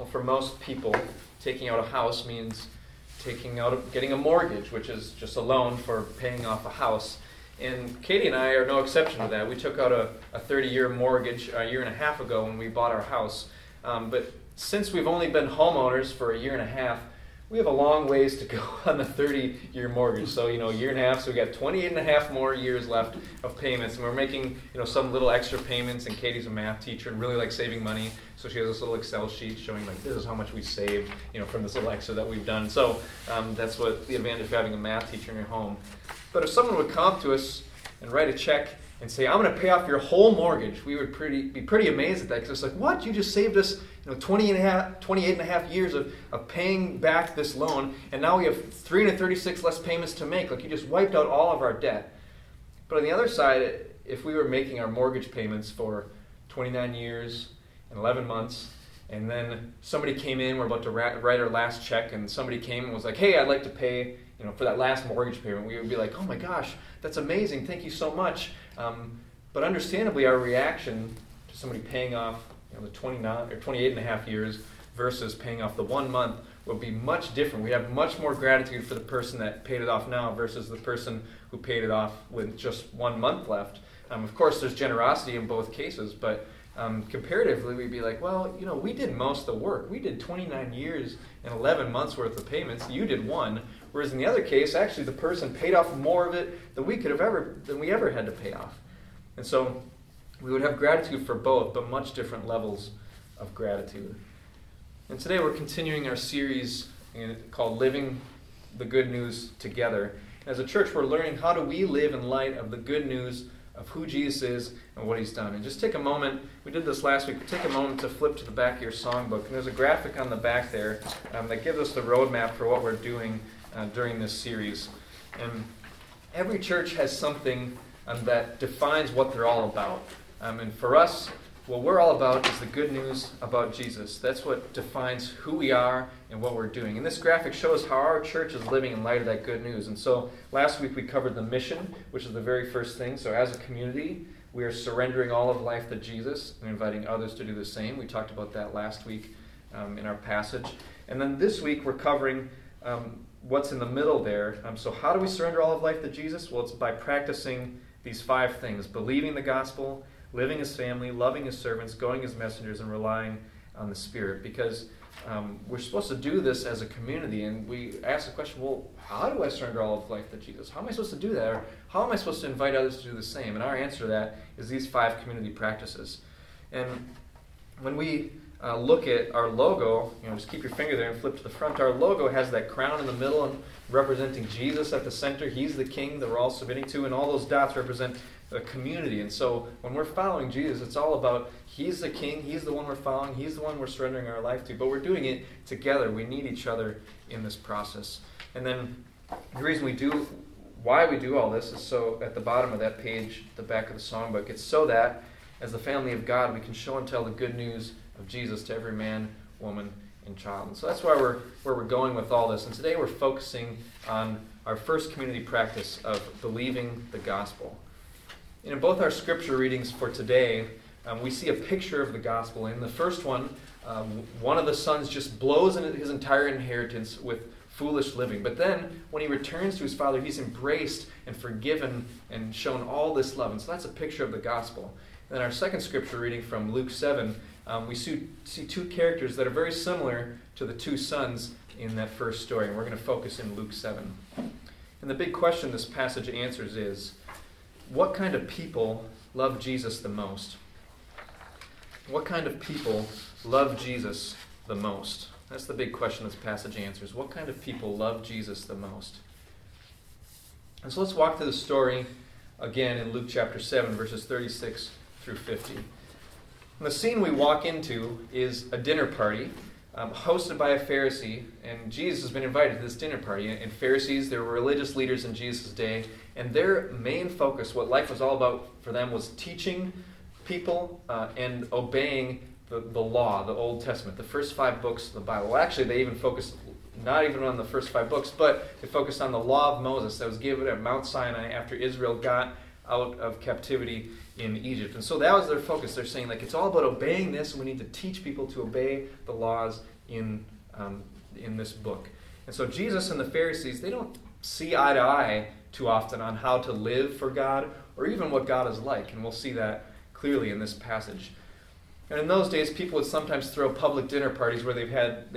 Well, for most people, taking out a house means getting a mortgage, which is just a loan for paying off a house. And Katie and I are no exception to that. We took out a 30-year mortgage a year and a half ago when we bought our house. But since we've only been homeowners for a year and a half, we have a long ways to go on the 30-year mortgage. So, a year and a half, so we got 28 and a half more years left of payments. And we're making, some little extra payments. And Katie's a math teacher and really likes saving money. So she has this little Excel sheet showing, this is how much we saved, from this little extra that we've done. So that's what the advantage of having a math teacher in your home. But if someone would come to us and write a check and say, I'm going to pay off your whole mortgage, we would be pretty amazed at that. Because it's what? You just saved us 28 and a half years of paying back this loan, and now we have 336 less payments to make. You just wiped out all of our debt. But on the other side, if we were making our mortgage payments for 29 years and 11 months, and then somebody came in, we're about to write our last check, and somebody came and was like, hey, I'd like to pay for that last mortgage payment, we would be like, oh my gosh, that's amazing, thank you so much. But understandably, our reaction to somebody paying off the 28 and a half years versus paying off the 1 month would be much different. We have much more gratitude for the person that paid it off now versus the person who paid it off with just 1 month left. Of course, there's generosity in both cases, but comparatively, we'd be like, we did most of the work. We did 29 years and 11 months worth of payments. You did one. Whereas in the other case, actually, the person paid off more of it than we ever had to pay off. And so we would have gratitude for both, but much different levels of gratitude. And today we're continuing our series called Living the Good News Together. As a church, we're learning how do we live in light of the good news of who Jesus is and what he's done. And just take a moment, we did this last week, but take a moment to flip to the back of your songbook. And there's a graphic on the back there that gives us the roadmap for what we're doing during this series. And every church has something that defines what they're all about. And for us, what we're all about is the good news about Jesus. That's what defines who we are and what we're doing. And this graphic shows how our church is living in light of that good news. And so last week we covered the mission, which is the very first thing. So as a community, we are surrendering all of life to Jesus and inviting others to do the same. We talked about that last week in our passage. And then this week we're covering what's in the middle there. So how do we surrender all of life to Jesus? Well, it's by practicing these 5 things: believing the gospel, living his family, loving his servants, going his messengers, and relying on the Spirit. Because we're supposed to do this as a community, and we ask the question, well, how do I surrender all of life to Jesus? How am I supposed to do that? Or how am I supposed to invite others to do the same? And our answer to that is these 5 community practices. And when we look at our logo, just keep your finger there and flip to the front. Our logo has that crown in the middle and representing Jesus at the center. He's the king that we're all submitting to, and all those dots represent the community. And so when we're following Jesus, it's all about he's the king, he's the one we're following, he's the one we're surrendering our life to, but we're doing it together. We need each other in this process. And then the reason why we do all this is so at the bottom of that page, the back of the songbook, it's so that as the family of God, we can show and tell the good news of Jesus to every man, woman, and child. And so that's where we're going with all this. And today we're focusing on our first community practice of believing the gospel. And in both our scripture readings for today, we see a picture of the gospel. In the first one, one of the sons just blows in his entire inheritance with foolish living. But then, when he returns to his father, he's embraced and forgiven and shown all this love. And so that's a picture of the gospel. And then our second scripture reading from Luke 7, we see 2 characters that are very similar to the 2 sons in that first story. And we're going to focus in Luke 7. And the big question this passage answers is, what kind of people love Jesus the most? What kind of people love Jesus the most? That's the big question this passage answers. What kind of people love Jesus the most? And so let's walk through the story again in Luke chapter 7, verses 36 through 50. And the scene we walk into is a dinner party hosted by a Pharisee, and Jesus has been invited to this dinner party. And Pharisees, they were religious leaders in Jesus' day, and their main focus, what life was all about for them, was teaching people and obeying the law, the Old Testament, the first 5 books of the Bible. Well, actually, they even focused not even on the first 5 books, but they focused on the law of Moses that was given at Mount Sinai after Israel got out of captivity in Egypt. And so that was their focus. They're saying, like, it's all about obeying this, and we need to teach people to obey the laws in this book. And so Jesus and the Pharisees, they don't see eye to eye too often on how to live for God or even what God is like. And we'll see that clearly in this passage. And in those days, people would sometimes throw public dinner parties where they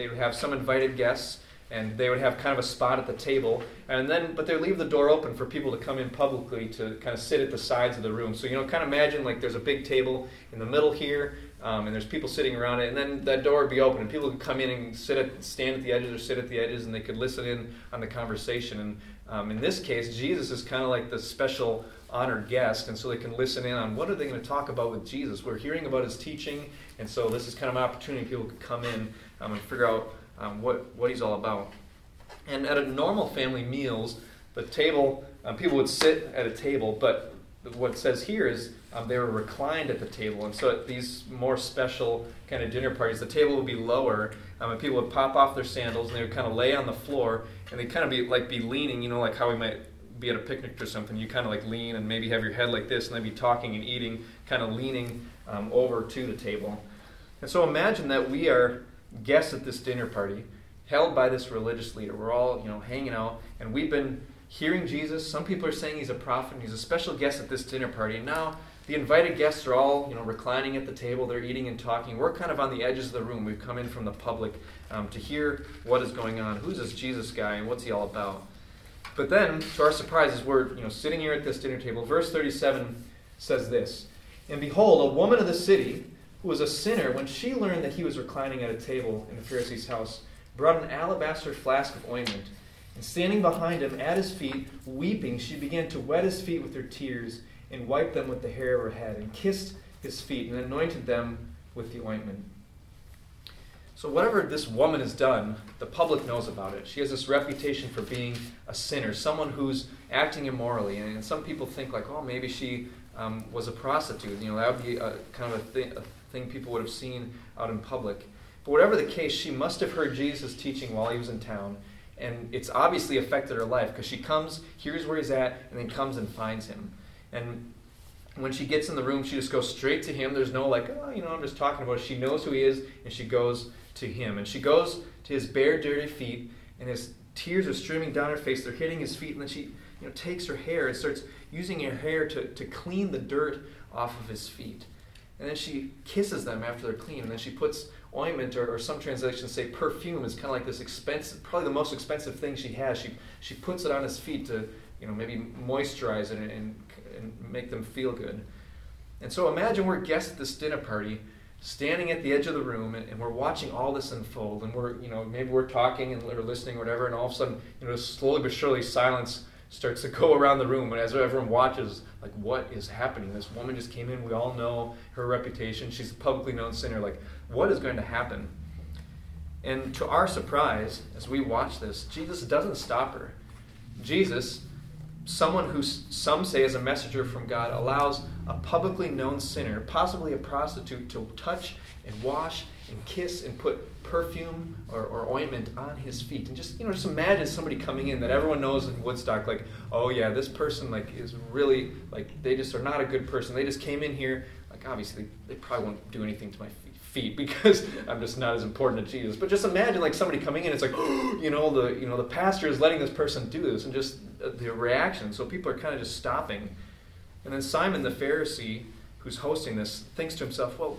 would have some invited guests, and they would have kind of a spot at the table, but they leave the door open for people to come in publicly to kind of sit at the sides of the room. So, kind of imagine like there's a big table in the middle here, and there's people sitting around it, and then that door would be open, and people could come in and stand at the edges or sit at the edges, and they could listen in on the conversation. And in this case, Jesus is kind of like the special honored guest, and so they can listen in on what are they going to talk about with Jesus. We're hearing about his teaching, and so this is kind of an opportunity people could come in and figure out what he's all about. And at a normal family meals, the table, people would sit at a table, but what it says here is they were reclined at the table. And so at these more special kind of dinner parties, the table would be lower, and people would pop off their sandals, and they would kind of lay on the floor, and they'd kind of be leaning, like how we might be at a picnic or something. You kind of lean and maybe have your head like this, and they'd be talking and eating, kind of leaning over to the table. And so imagine that we are guests at this dinner party held by this religious leader. We're all, hanging out, and we've been hearing Jesus. Some people are saying he's a prophet, and he's a special guest at this dinner party. And now the invited guests are all, reclining at the table. They're eating and talking. We're kind of on the edges of the room. We've come in from the public to hear what is going on. Who's this Jesus guy, and what's he all about? But then, to our surprise, as we're sitting here at this dinner table, verse 37 says this: "And behold, a woman of the city, who was a sinner, when she learned that he was reclining at a table in the Pharisee's house, brought an alabaster flask of ointment. And standing behind him at his feet, weeping, she began to wet his feet with her tears and wiped them with the hair of her head, and kissed his feet and anointed them with the ointment." So whatever this woman has done, the public knows about it. She has this reputation for being a sinner, someone who's acting immorally. And some people think like, oh, maybe she was a prostitute. That would be a kind of a thing people would have seen out in public. But whatever the case, she must have heard Jesus' teaching while he was in town. And it's obviously affected her life, because she comes, hears where he's at, and then comes and finds him. And when she gets in the room, she just goes straight to him. There's no I'm just talking about it. She knows who he is, and she goes to him. And she goes to his bare, dirty feet, and his tears are streaming down her face. They're hitting his feet, and then she takes her hair and starts using her hair to clean the dirt off of his feet. And then she kisses them after they're clean, and then she puts ointment, or some translations say perfume, is kind of like this expensive, probably the most expensive thing she has. She puts it on his feet to maybe moisturize it and make them feel good. And so imagine we're guests at this dinner party, standing at the edge of the room, and we're watching all this unfold, and we're maybe we're talking and listening or whatever, and all of a sudden slowly but surely silence starts to go around the room, and as everyone watches, like, what is happening? This woman just came in. We all know her reputation. She's a publicly known sinner. Like, what is going to happen? And to our surprise, as we watch this, Jesus doesn't stop her. Jesus, someone who some say is a messenger from God, allows a publicly known sinner, possibly a prostitute, to touch and wash and kiss and put perfume or ointment on his feet. And just imagine somebody coming in that everyone knows in Woodstock, like, oh yeah, this person is really, they just are not a good person. They just came in here, obviously they probably won't do anything to my feet because I'm just not as important to Jesus. But just imagine somebody coming in, it's like, oh, the pastor is letting this person do this, and just the reaction. So people are kind of just stopping. And then Simon the Pharisee, who's hosting this, thinks to himself, well,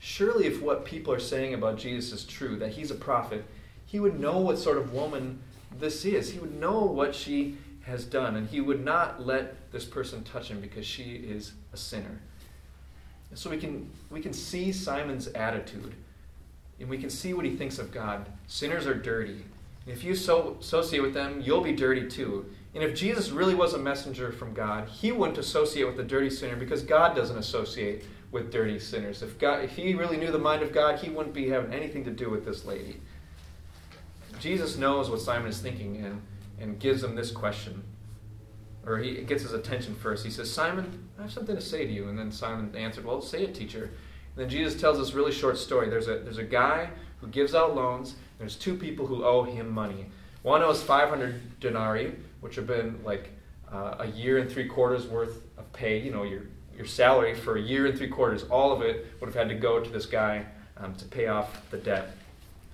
surely if what people are saying about Jesus is true, that he's a prophet, he would know what sort of woman this is. He would know what she has done, and he would not let this person touch him because she is a sinner. And so we can see Simon's attitude, and we can see what he thinks of God. Sinners are dirty. And if you associate with them, you'll be dirty too. And if Jesus really was a messenger from God, he wouldn't associate with the dirty sinner, because God doesn't associate with dirty sinners. If he really knew the mind of God, he wouldn't be having anything to do with this lady. Jesus knows what Simon is thinking and gives him this question. Or he gets his attention first. He says, Simon, I have something to say to you. And then Simon answered, well, say it, teacher. And then Jesus tells this really short story. There's a guy who gives out loans. There's two people who owe him money. One owes 500 denarii, which have been a year and three quarters worth of pay, your your salary for a year and 3/4, all of it would have had to go to this guy to pay off the debt.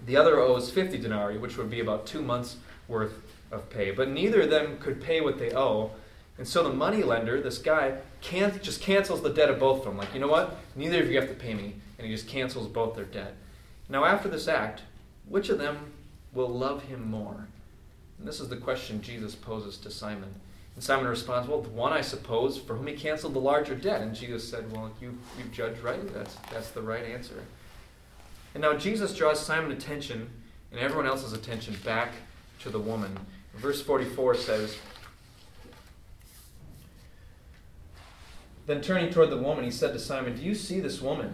The other owes 50 denarii, which would be about 2 months' worth of pay. But neither of them could pay what they owe, and so the money lender, this guy, just cancels the debt of both of them. Like, you know what? Neither of you have to pay me, and he just cancels both their debt. Now, after this act, which of them will love him more? And this is the question Jesus poses to Simon. And Simon responds, well, the one, I suppose, for whom he canceled the larger debt. And Jesus said, well, you've judged rightly. That's the right answer. And now Jesus draws Simon's attention and everyone else's attention back to the woman. Verse 44 says, then turning toward the woman, he said to Simon, do you see this woman?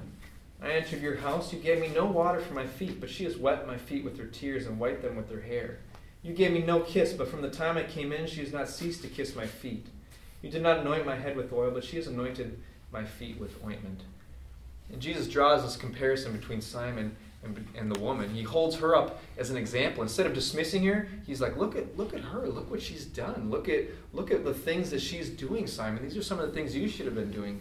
I entered your house. You gave me no water for my feet, but she has wet my feet with her tears and wiped them with her hair. You gave me no kiss, but from the time I came in, she has not ceased to kiss my feet. You did not anoint my head with oil, but she has anointed my feet with ointment. And Jesus draws this comparison between Simon and the woman. He holds her up as an example. Instead of dismissing her, he's like, look at her. Look what she's done. Look at the things that she's doing, Simon. These are some of the things you should have been doing.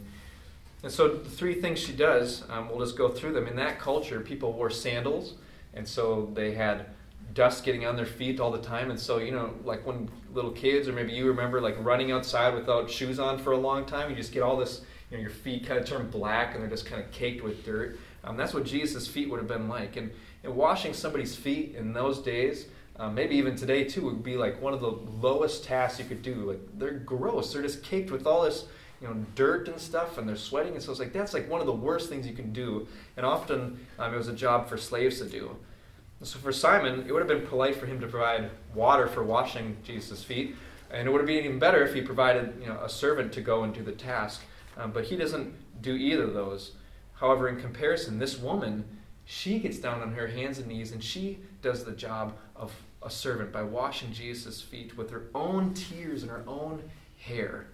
And so the three things she does, we'll just go through them. In that culture, people wore sandals, and so they had dust getting on their feet all the time. And so, you know, like when little kids, or maybe you remember, like running outside without shoes on for a long time, you just get all this, you know, your feet kind of turn black and they're just kind of caked with dirt. That's what Jesus' feet would have been like. And washing somebody's feet in those days, maybe even today too, would be like one of the lowest tasks you could do. Like, they're gross. They're just caked with all this, you know, dirt and stuff, and they're sweating. And so it's like, that's like one of the worst things you can do. And often it was a job for slaves to do. So for Simon, it would have been polite for him to provide water for washing Jesus' feet, and it would have been even better if he provided, you know, a servant to go and do the task. But he doesn't do either of those. However, in comparison, this woman, she gets down on her hands and knees, and she does the job of a servant by washing Jesus' feet with her own tears and her own hair.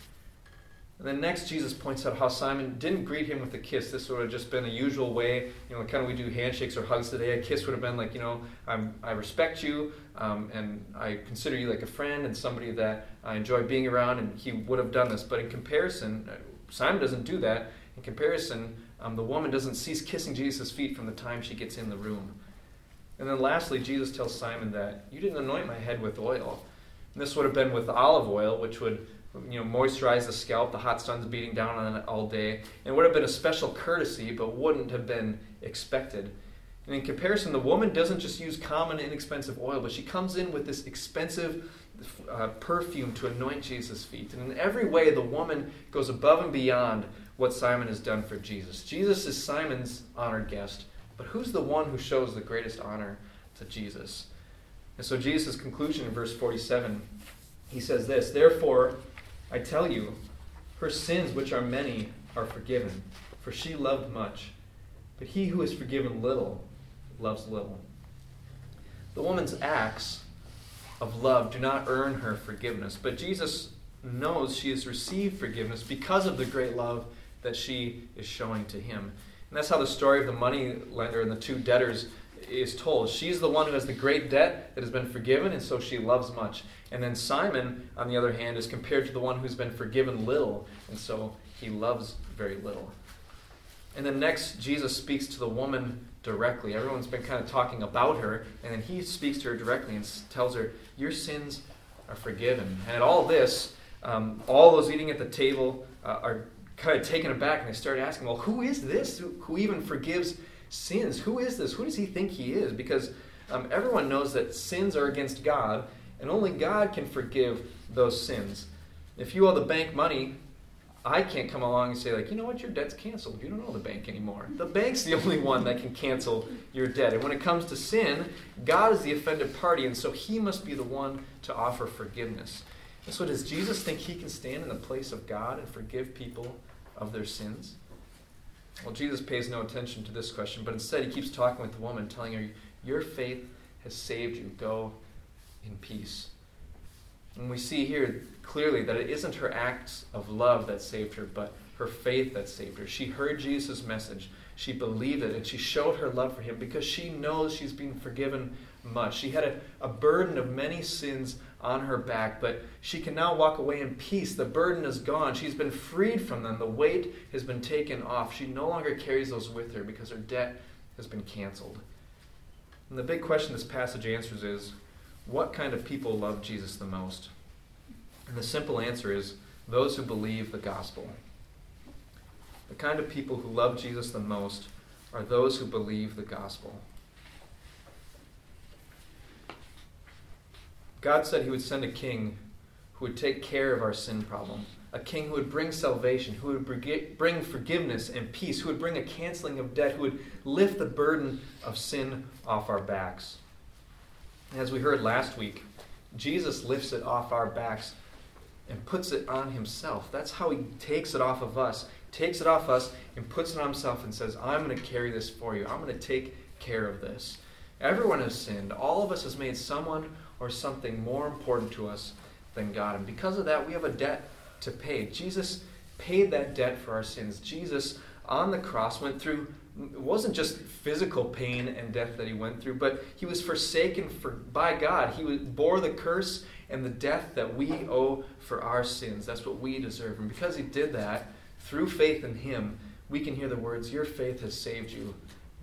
And then next, Jesus points out how Simon didn't greet him with a kiss. This would have just been a usual way, you know, kind of we do handshakes or hugs today. A kiss would have been like, you know, I respect you, and I consider you like a friend and somebody that I enjoy being around, and he would have done this. But in comparison, Simon doesn't do that. In comparison, the woman doesn't cease kissing Jesus' feet from the time she gets in the room. And then lastly, Jesus tells Simon that you didn't anoint my head with oil. And this would have been with olive oil, which would, you know, moisturize the scalp. The hot sun's beating down on it all day. And would have been a special courtesy, but wouldn't have been expected. And in comparison, the woman doesn't just use common, inexpensive oil, but she comes in with this expensive perfume to anoint Jesus' feet. And in every way, the woman goes above and beyond what Simon has done for Jesus. Jesus is Simon's honored guest, but who's the one who shows the greatest honor to Jesus? And so Jesus' conclusion in verse 47, he says this, therefore, I tell you, her sins, which are many, are forgiven, for she loved much. But he who is forgiven little, loves little. The woman's acts of love do not earn her forgiveness, but Jesus knows she has received forgiveness because of the great love that she is showing to him. And that's how the story of the money lender and the two debtors is told. She's the one who has the great debt that has been forgiven, and so she loves much. And then Simon, on the other hand, is compared to the one who's been forgiven little, and so he loves very little. And then next, Jesus speaks to the woman directly. Everyone's been kind of talking about her, and then he speaks to her directly and tells her, your sins are forgiven. And at all this, all those eating at the table are kind of taken aback, and they start asking, well, who is this who even forgives sins? Who is this? Who does he think he is? Because everyone knows that sins are against God, and only God can forgive those sins. If you owe the bank money, I can't come along and say, like, you know what, your debt's canceled. You don't owe the bank anymore. The bank's the only one that can cancel your debt. And when it comes to sin, God is the offended party, and so he must be the one to offer forgiveness. And so does Jesus think he can stand in the place of God and forgive people of their sins? Well, Jesus pays no attention to this question, but instead he keeps talking with the woman, telling her, your faith has saved you. Go in peace. And we see here clearly that it isn't her acts of love that saved her, but her faith that saved her. She heard Jesus' message. She believed it, and she showed her love for him because she knows she's been forgiven much. She had a burden of many sins on her back, but she can now walk away in peace. The burden is gone. She's been freed from them. The weight has been taken off. She no longer carries those with her because her debt has been canceled. And the big question this passage answers is, what kind of people love Jesus the most? And the simple answer is, those who believe the gospel. The kind of people who love Jesus the most are those who believe the gospel. God said he would send a king who would take care of our sin problem, a king who would bring salvation, who would bring forgiveness and peace, who would bring a canceling of debt, who would lift the burden of sin off our backs. As we heard last week, Jesus lifts it off our backs and puts it on himself. That's how he takes it off of us, and puts it on himself and says, I'm going to carry this for you. I'm going to take care of this. Everyone has sinned. All of us has made someone or something more important to us than God. And because of that, we have a debt to pay. Jesus paid that debt for our sins. Jesus on the cross went through, it wasn't just physical pain and death that he went through, but he was forsaken by God. He bore the curse and the death that we owe for our sins. That's what we deserve. And because he did that, through faith in him, we can hear the words, your faith has saved you.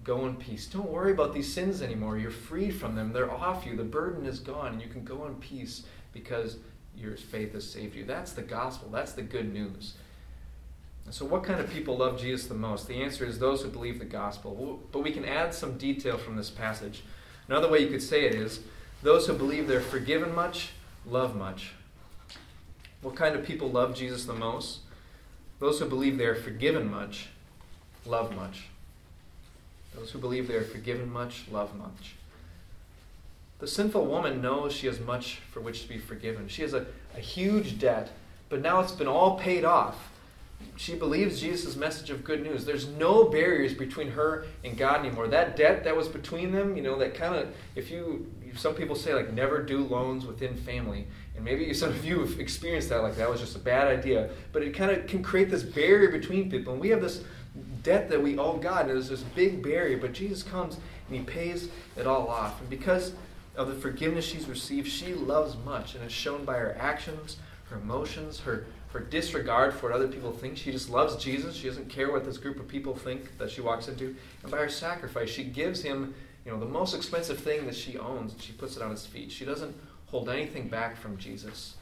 Go in peace. Don't worry about these sins anymore. You're freed from them. They're off you. The burden is gone. And you can go in peace because your faith has saved you. That's the gospel. That's the good news. And so what kind of people love Jesus the most? The answer is those who believe the gospel. But we can add some detail from this passage. Another way you could say it is, those who believe they're forgiven much, love much. What kind of people love Jesus the most? Those who believe they are forgiven much, love much. Those who believe they are forgiven much, love much. The sinful woman knows she has much for which to be forgiven. She has a huge debt, but now it's been all paid off. She believes Jesus' message of good news. There's no barriers between her and God anymore. That debt that was between them, you know, that kind of, some people say, like, never do loans within family. And maybe some of you have experienced that, like, that was just a bad idea. But it kind of can create this barrier between people. And we have this debt that we owe God, and there's this big barrier. But Jesus comes, and he pays it all off. And because of the forgiveness she's received, she loves much. And it's shown by her actions, her emotions, her disregard for what other people think. She just loves Jesus. She doesn't care what this group of people think that she walks into. And by her sacrifice, she gives him, you know, the most expensive thing that she owns, and she puts it on his feet. She doesn't hold anything back from Jesus.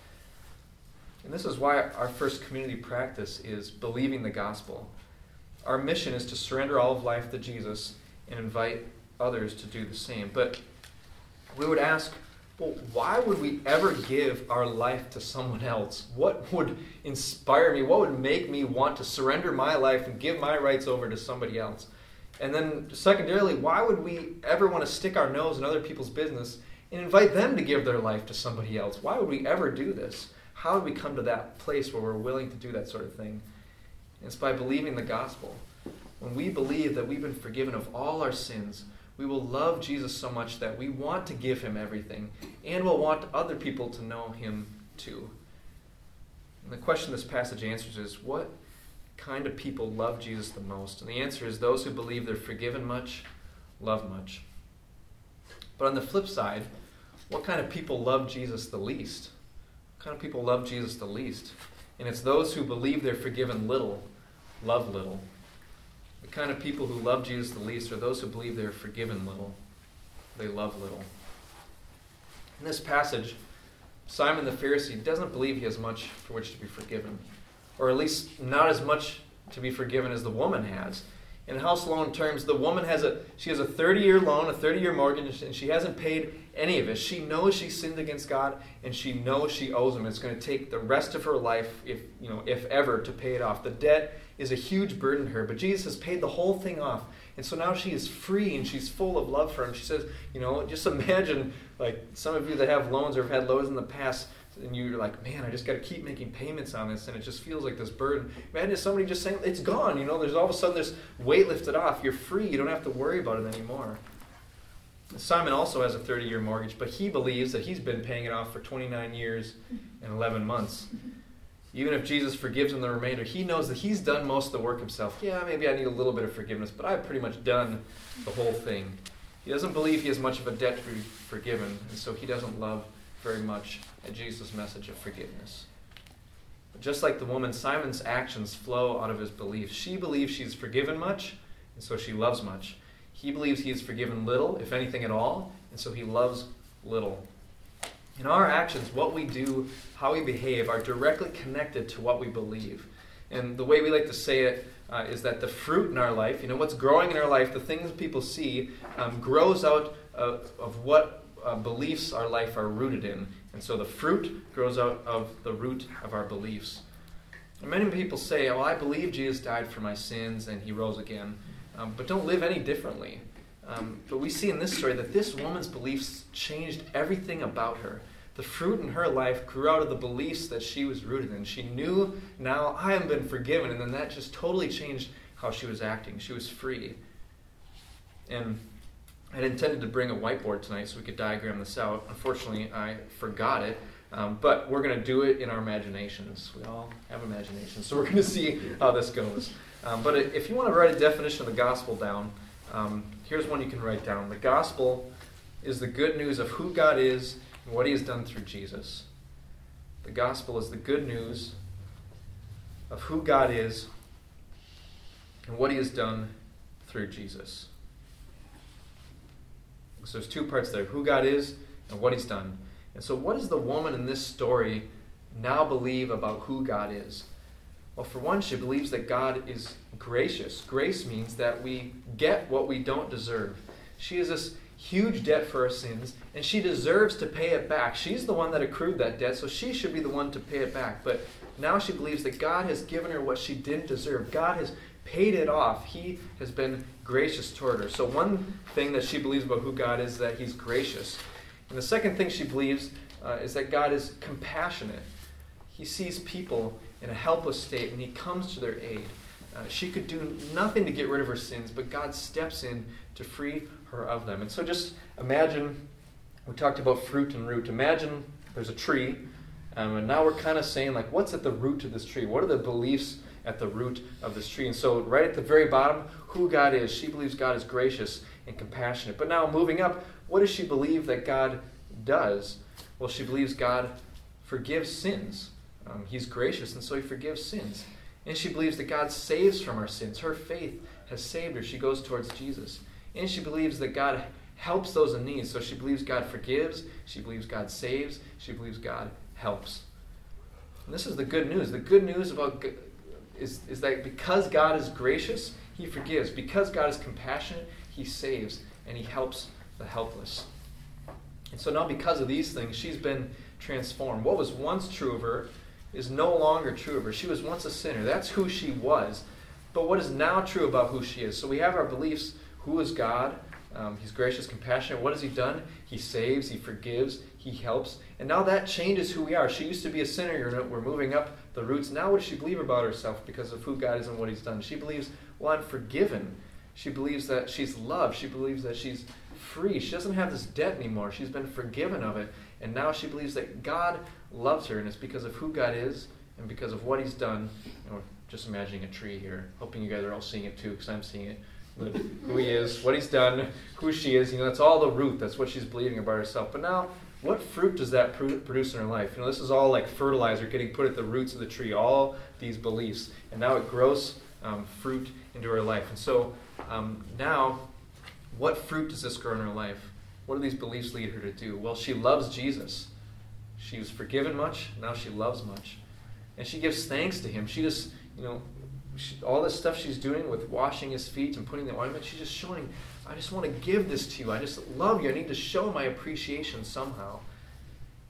And this is why our first community practice is believing the gospel. Our mission is to surrender all of life to Jesus and invite others to do the same. But we would ask, well, why would we ever give our life to someone else? What would inspire me? What would make me want to surrender my life and give my rights over to somebody else? And then secondarily, why would we ever want to stick our nose in other people's business and invite them to give their life to somebody else? Why would we ever do this? How do we come to that place where we're willing to do that sort of thing? It's by believing the gospel. When we believe that we've been forgiven of all our sins, we will love Jesus so much that we want to give him everything, and we'll want other people to know him too. And the question this passage answers is, what kind of people love Jesus the most? And the answer is those who believe they're forgiven much, love much. But on the flip side, what kind of people love Jesus the least? What kind of people love Jesus the least? And it's those who believe they're forgiven little, love little. The kind of people who love Jesus the least are those who believe they're forgiven little, they love little. In this passage, Simon the Pharisee doesn't believe he has much for which to be forgiven, or at least not as much to be forgiven as the woman has. In house loan terms, the woman has a 30-year loan, a 30-year mortgage, and she hasn't paid any of it. She knows she sinned against God, and she knows she owes him. It's going to take the rest of her life, if ever, to pay it off. The debt is a huge burden to her, but Jesus has paid the whole thing off. And so now she is free, and she's full of love for him. She says, just imagine, like, some of you that have loans or have had loans in the past, and you're like, man, I just got to keep making payments on this, and it just feels like this burden. Imagine if somebody just saying, it's gone, there's all of a sudden this weight lifted off. You're free. You don't have to worry about it anymore. Simon also has a 30-year mortgage, but he believes that he's been paying it off for 29 years and 11 months. Even if Jesus forgives him the remainder, he knows that he's done most of the work himself. Yeah, maybe I need a little bit of forgiveness, but I've pretty much done the whole thing. He doesn't believe he has much of a debt to be forgiven, and so he doesn't love very much at Jesus' message of forgiveness. But just like the woman, Simon's actions flow out of his belief. She believes she's forgiven much, and so she loves much. He believes he is forgiven little, if anything at all, and so he loves little. In our actions, what we do, how we behave, are directly connected to what we believe. And the way we like to say it is that the fruit in our life, you know, what's growing in our life, the things people see, grows out of what beliefs our life are rooted in. And so the fruit grows out of the root of our beliefs. And many people say, well, I believe Jesus died for my sins and he rose again, but don't live any differently. But we see in this story that this woman's beliefs changed everything about her. The fruit in her life grew out of the beliefs that she was rooted in. She knew, now I have been forgiven, and then that just totally changed how she was acting. She was free. And I intended to bring a whiteboard tonight so we could diagram this out. Unfortunately, I forgot it, but we're going to do it in our imaginations. We all have imaginations, so we're going to see how this goes. But if you want to write a definition of the gospel down, here's one you can write down. The gospel is the good news of who God is and what he has done through Jesus. The gospel is the good news of who God is and what he has done through Jesus. So there's two parts there, who God is and what he's done. And so what does the woman in this story now believe about who God is? Well, for one, she believes that God is gracious. Grace means that we get what we don't deserve. She has this huge debt for her sins, and she deserves to pay it back. She's the one that accrued that debt, so she should be the one to pay it back. But now she believes that God has given her what she didn't deserve. God has paid it off. He has been gracious toward her. So one thing that she believes about who God is, that he's gracious. And the second thing she believes is that God is compassionate. He sees people in a helpless state, and he comes to their aid. She could do nothing to get rid of her sins, but God steps in to free her of them. And so just imagine, we talked about fruit and root. Imagine there's a tree, and now we're kind of saying, like, what's at the root of this tree? What are the beliefs at the root of this tree? And so right at the very bottom, who God is. She believes God is gracious and compassionate. But now moving up, what does she believe that God does? Well, she believes God forgives sins. He's gracious, and so he forgives sins. And she believes that God saves from our sins. Her faith has saved her. She goes towards Jesus. And she believes that God helps those in need. So she believes God forgives. She believes God saves. She believes God helps. And this is the good news. The good news about is that because God is gracious, he forgives. Because God is compassionate, he saves. And he helps the helpless. And so now because of these things, she's been transformed. What was once true of her is no longer true of her. She was once a sinner. That's who she was. But what is now true about who she is? So we have our beliefs. Who is God? He's gracious, compassionate. What has he done? He saves. He forgives. He helps. And now that changes who we are. She used to be a sinner. We're moving up the roots. Now what does she believe about herself because of who God is and what he's done? She believes, well, I'm forgiven. She believes that she's loved. She believes that she's free. She doesn't have this debt anymore. She's been forgiven of it. And now she believes that God loves her, and it's because of who God is and because of what he's done. And we're just imagining a tree here, hoping you guys are all seeing it too, because I'm seeing it. But who he is, what he's done, who she is, you know, that's all the root. That's what she's believing about herself. But now, what fruit does that produce in her life? You know, this is all like fertilizer getting put at the roots of the tree, all these beliefs. And now it grows fruit into her life. And so now, what fruit does this grow in her life? What do these beliefs lead her to do? Well, she loves Jesus. She was forgiven much. Now she loves much. And she gives thanks to him. She just, you know, all this stuff she's doing with washing his feet and putting the ointment, she's just showing, I just want to give this to you. I just love you. I need to show my appreciation somehow.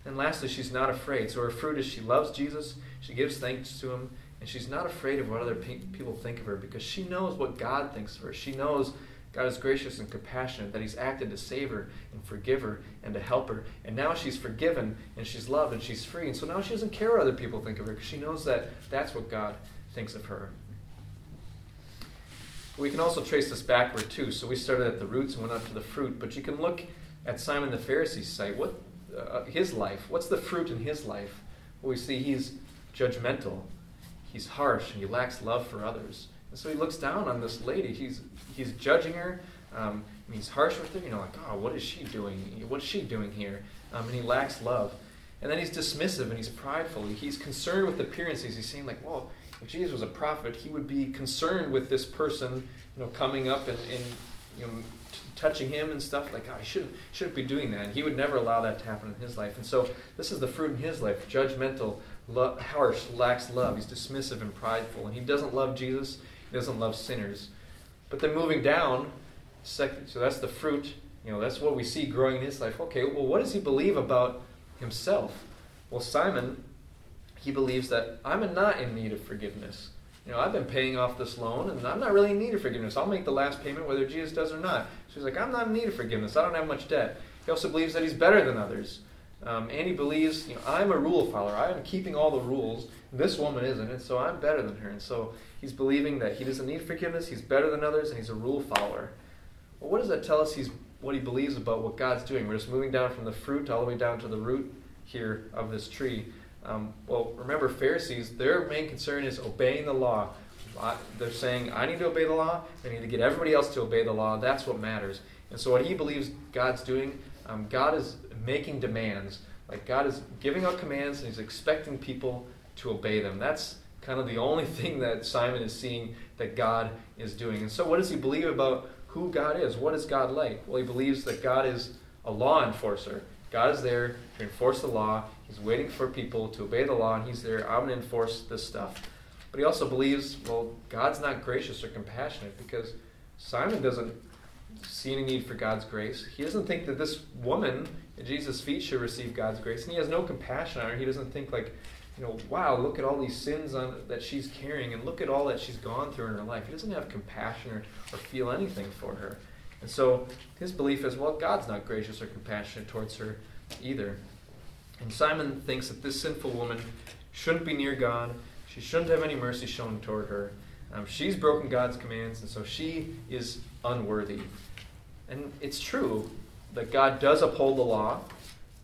And lastly, she's not afraid. So her fruit is she loves Jesus. She gives thanks to him. And she's not afraid of what other people think of her because she knows what God thinks of her. She knows God is gracious and compassionate, that he's acted to save her and forgive her and to help her. And now she's forgiven and she's loved and she's free. And so now she doesn't care what other people think of her because she knows that that's what God thinks of her. We can also trace this backward too. So we started at the roots and went up to the fruit. But you can look at Simon the Pharisee's site, his life. What's the fruit in his life? Well, we see he's judgmental. He's harsh, and he lacks love for others. And so he looks down on this lady. He's judging her, and he's harsh with her. You know, like, oh, what is she doing? What's she doing here? And he lacks love. And then he's dismissive, and he's prideful. He's concerned with appearances. He's saying, like, well, if Jesus was a prophet, he would be concerned with this person, you know, coming up and you know, touching him and stuff. Like, oh, I shouldn't be doing that. And he would never allow that to happen in his life. And so this is the fruit in his life: judgmental, harsh, lacks love. He's dismissive and prideful, and he doesn't love Jesus. He doesn't love sinners. But then moving down, so that's the fruit. You know, that's what we see growing in his life. Okay, well, what does he believe about himself? Well, Simon, he believes that I'm not in need of forgiveness. You know, I've been paying off this loan, and I'm not really in need of forgiveness. I'll make the last payment whether Jesus does or not. So he's like, I'm not in need of forgiveness. I don't have much debt. He also believes that he's better than others. And he believes, you know, I'm a rule follower. I am keeping all the rules. This woman isn't, and so I'm better than her. And so he's believing that he doesn't need forgiveness, he's better than others, and he's a rule follower. Well, what does that tell us what he believes about what God's doing? We're just moving down from the fruit all the way down to the root here of this tree. Well, remember, Pharisees, their main concern is obeying the law. They're saying, I need to obey the law. I need to get everybody else to obey the law. That's what matters. And so what he believes God's doing, God is making demands. Like, God is giving out commands, and he's expecting people to obey them. That's kind of the only thing that Simon is seeing that God is doing. And so what does he believe about who God is? What is God like? Well, he believes that God is a law enforcer. God is there to enforce the law. He's waiting for people to obey the law, and he's there, I'm going to enforce this stuff. But he also believes, well, God's not gracious or compassionate, because Simon doesn't see any need for God's grace. He doesn't think that this woman at Jesus' feet should receive God's grace, and he has no compassion on her. He doesn't think, like, you know, wow, look at all these sins that she's carrying, and look at all that she's gone through in her life. He doesn't have compassion or feel anything for her. And so his belief is, well, God's not gracious or compassionate towards her either. And Simon thinks that this sinful woman shouldn't be near God. She shouldn't have any mercy shown toward her. She's broken God's commands, and so she is unworthy. And it's true that God does uphold the law,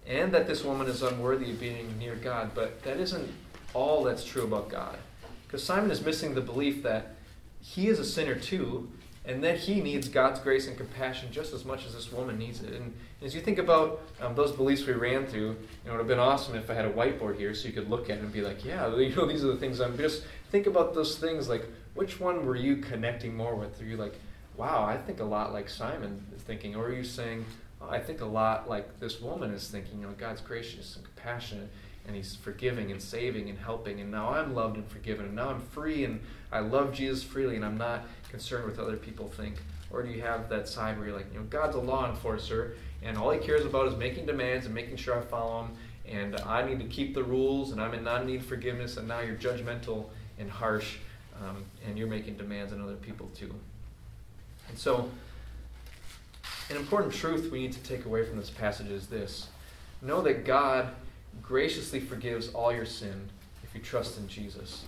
and that this woman is unworthy of being near God, but that isn't all that's true about God. Because Simon is missing the belief that he is a sinner too, and that he needs God's grace and compassion just as much as this woman needs it. And as you think about those beliefs we ran through, you know, it would have been awesome if I had a whiteboard here so you could look at it and be like, yeah, you know, these are the things I'm just... Think about those things, like, which one were you connecting more with? Are you like, wow, I think a lot like Simon is thinking? Or are you saying, I think a lot like this woman is thinking, you know, God's gracious and compassionate, and he's forgiving and saving and helping, and now I'm loved and forgiven, and now I'm free, and I love Jesus freely, and I'm not concerned with other people think. Or do you have that side where you're like, you know, God's a law enforcer, and all he cares about is making demands and making sure I follow him, and I need to keep the rules, and I'm in not need of forgiveness, and now you're judgmental and harsh, and you're making demands on other people too. And so, an important truth we need to take away from this passage is this. Know that God graciously forgives all your sin if you trust in Jesus.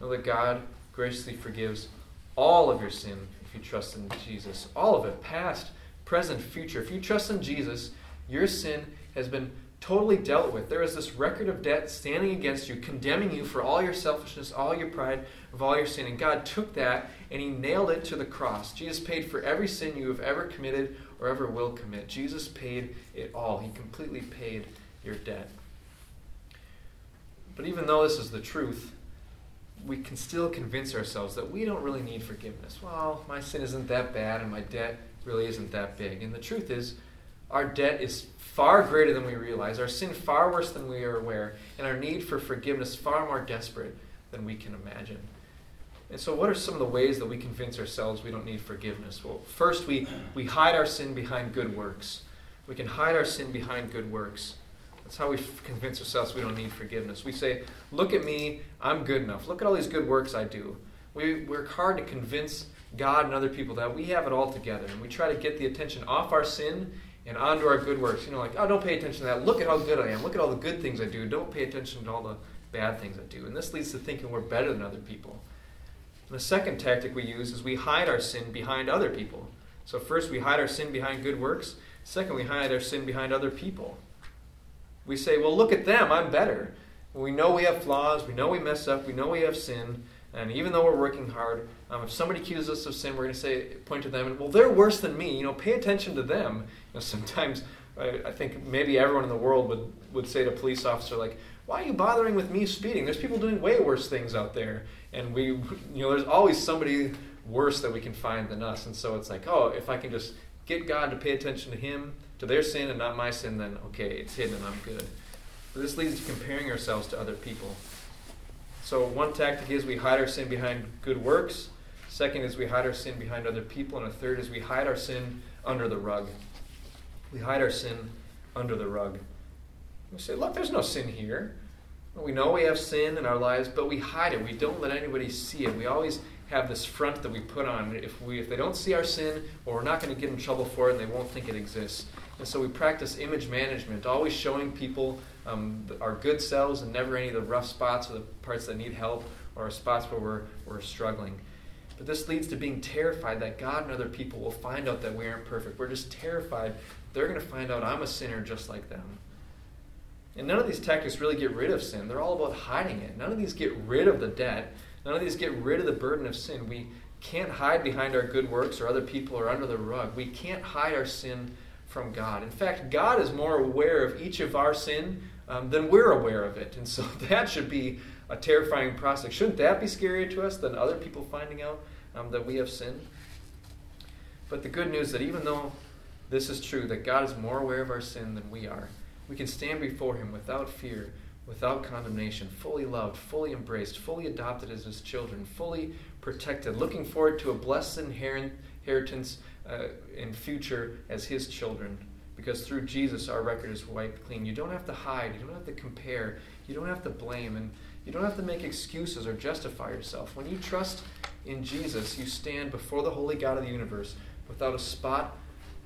Know that God graciously forgives all of your sin if you trust in Jesus. All of it, past, present, future. If you trust in Jesus, your sin has been totally dealt with. There is this record of debt standing against you, condemning you for all your selfishness, all your pride, of all your sin. And God took that and he nailed it to the cross. Jesus paid for every sin you have ever committed or ever will commit. Jesus paid it all. He completely paid your debt. But even though this is the truth, we can still convince ourselves that we don't really need forgiveness. Well, my sin isn't that bad and my debt really isn't that big. And the truth is, our debt is far greater than we realize, our sin far worse than we are aware, and our need for forgiveness far more desperate than we can imagine. And so what are some of the ways that we convince ourselves we don't need forgiveness? Well, first, we hide our sin behind good works. We can hide our sin behind good works. That's how we convince ourselves we don't need forgiveness. We say, look at me, I'm good enough. Look at all these good works I do. We work hard to convince God and other people that we have it all together, and we try to get the attention off our sin and onto our good works. You know, like, oh, don't pay attention to that. Look at how good I am. Look at all the good things I do. Don't pay attention to all the bad things I do. And this leads to thinking we're better than other people. And the second tactic we use is we hide our sin behind other people. So first, we hide our sin behind good works. Second, we hide our sin behind other people. We say, well, look at them. I'm better. We know we have flaws, we know we mess up, we know we have sin, and even though we're working hard, if somebody accuses us of sin, we're going to say, point to them, and well, they're worse than me, pay attention to them. Sometimes, I think maybe everyone in the world would say to a police officer, like, why are you bothering with me speeding? There's people doing way worse things out there. And we, there's always somebody worse that we can find than us. And so it's like, oh, if I can just get God to pay attention to him, to their sin and not my sin, then okay, it's hidden and I'm good. But this leads to comparing ourselves to other people. So one tactic is we hide our sin behind good works. Second is we hide our sin behind other people. And a third is we hide our sin under the rug. We hide our sin under the rug. We say, look, there's no sin here. We know we have sin in our lives, but we hide it. We don't let anybody see it. We always have this front that we put on. If they don't see our sin, well, we're not going to get in trouble for it, and they won't think it exists. And so we practice image management, always showing people our good selves and never any of the rough spots or the parts that need help or spots where we're struggling. But this leads to being terrified that God and other people will find out that we aren't perfect. We're just terrified. They're going to find out I'm a sinner just like them. And none of these tactics really get rid of sin. They're all about hiding it. None of these get rid of the debt. None of these get rid of the burden of sin. We can't hide behind our good works or other people or under the rug. We can't hide our sin from God. In fact, God is more aware of each of our sin than we're aware of it. And so that should be a terrifying prospect. Shouldn't that be scarier to us than other people finding out that we have sin? But the good news is that even though this is true, that God is more aware of our sin than we are, we can stand before him without fear, without condemnation, fully loved, fully embraced, fully adopted as his children, fully protected, looking forward to a blessed inheritance in future as his children. Because through Jesus, our record is wiped clean. You don't have to hide. You don't have to compare. You don't have to blame. And you don't have to make excuses or justify yourself. When you trust in Jesus, you stand before the holy God of the universe without a spot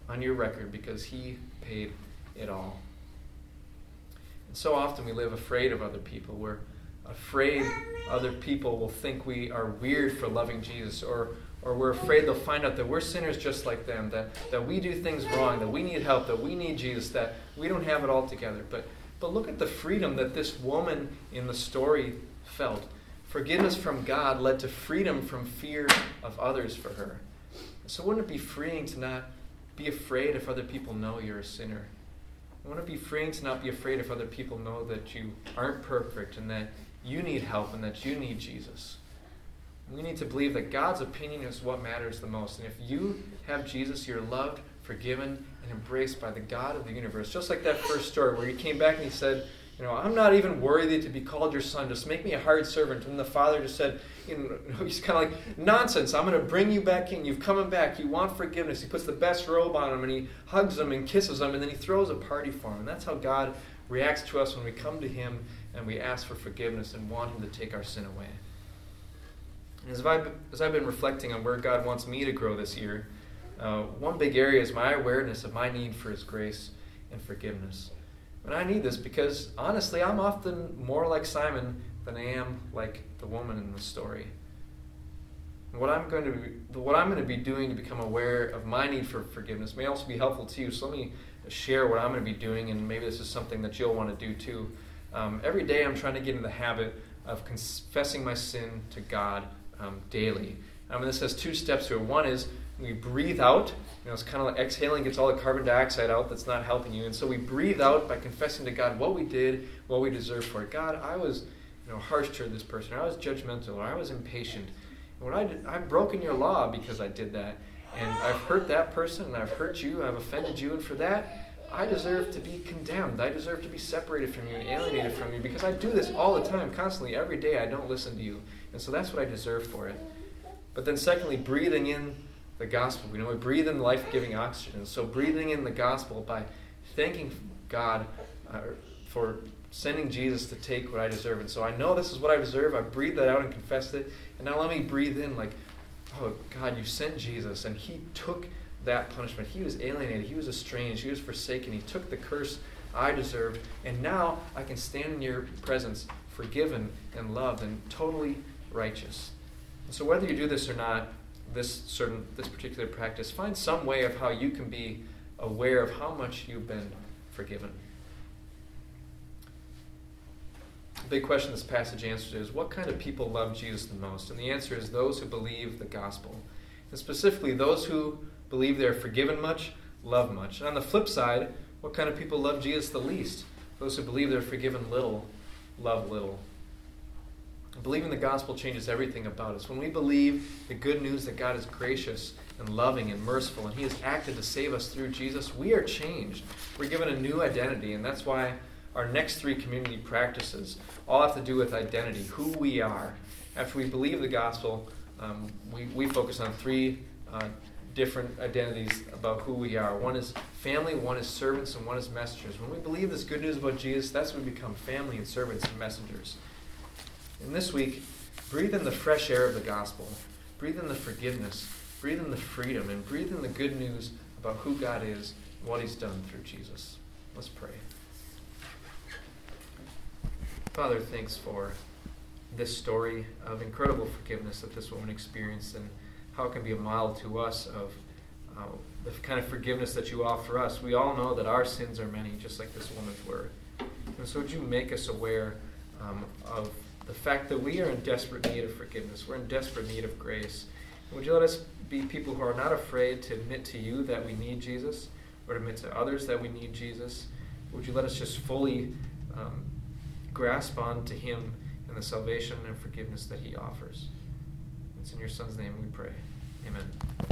on your record because he paid it all. So often we live afraid of other people. We're afraid other people will think we are weird for loving Jesus, or we're afraid they'll find out that we're sinners just like them, that we do things wrong, that we need help, that we need Jesus, that we don't have it all together. But look at the freedom that this woman in the story felt. Forgiveness from God led to freedom from fear of others for her. So wouldn't it be freeing to not be afraid if other people know you're a sinner? Wouldn't it be freeing to not be afraid if other people know that you aren't perfect and that you need help and that you need Jesus? We need to believe that God's opinion is what matters the most. And if you have Jesus, you're loved, forgiven, and embraced by the God of the universe. Just like that first story where he came back and he said, I'm not even worthy to be called your son. Just make me a hired servant. And the father just said, he's kind of like, nonsense. I'm going to bring you back in. You've come back. You want forgiveness. He puts the best robe on him, and he hugs him and kisses him, and then he throws a party for him. And that's how God reacts to us when we come to him and we ask for forgiveness and want him to take our sin away. And as I've been reflecting on where God wants me to grow this year, one big area is my awareness of my need for his grace and forgiveness. And I need this because, honestly, I'm often more like Simon than I am like the woman in the story. And what I'm going to be doing to become aware of my need for forgiveness may also be helpful to you. So let me share what I'm going to be doing, and maybe this is something that you'll want to do too. Every day I'm trying to get in the habit of confessing my sin to God daily. And this has two steps to it. One is we breathe out. It's kind of like exhaling gets all the carbon dioxide out that's not helping you. And so we breathe out by confessing to God what we did, what we deserve for it. God, I was harsh toward this person, or I was judgmental, or I was impatient. And what I did, I've broken your law because I did that. And I've hurt that person, and I've hurt you, and I've offended you. And for that, I deserve to be condemned. I deserve to be separated from you and alienated from you because I do this all the time, constantly, every day. I don't listen to you. And so that's what I deserve for it. But then secondly, breathing in the gospel. We breathe in life-giving oxygen. So breathing in the gospel by thanking God for sending Jesus to take what I deserve. And so I know this is what I deserve. I breathe that out and confess it. And now let me breathe in like, oh, God, you sent Jesus. And he took that punishment. He was alienated. He was estranged. He was forsaken. He took the curse I deserved. And now I can stand in your presence forgiven and loved and totally righteous. And so whether you do this or not, this particular practice, find some way of how you can be aware of how much you've been forgiven. The big question this passage answers is, what kind of people love Jesus the most? And the answer is those who believe the gospel. And specifically, those who believe they're forgiven much, love much. And on the flip side, what kind of people love Jesus the least? Those who believe they're forgiven little, love little. Believing the gospel changes everything about us. When we believe the good news that God is gracious and loving and merciful, and He has acted to save us through Jesus, we are changed. We're given a new identity, and that's why our next three community practices all have to do with identity, who we are. After we believe the gospel, we focus on three different identities about who we are. One is family, one is servants, and one is messengers. When we believe this good news about Jesus, that's when we become family and servants and messengers. And this week, breathe in the fresh air of the gospel. Breathe in the forgiveness. Breathe in the freedom. And breathe in the good news about who God is and what He's done through Jesus. Let's pray. Father, thanks for this story of incredible forgiveness that this woman experienced and how it can be a model to us of the kind of forgiveness that You offer us. We all know that our sins are many, just like this woman's were. And so would You make us aware of the fact that we are in desperate need of forgiveness. We're in desperate need of grace. And would You let us be people who are not afraid to admit to You that we need Jesus, or to admit to others that we need Jesus. Would You let us just fully grasp on to Him and the salvation and forgiveness that He offers. It's in Your Son's name we pray. Amen.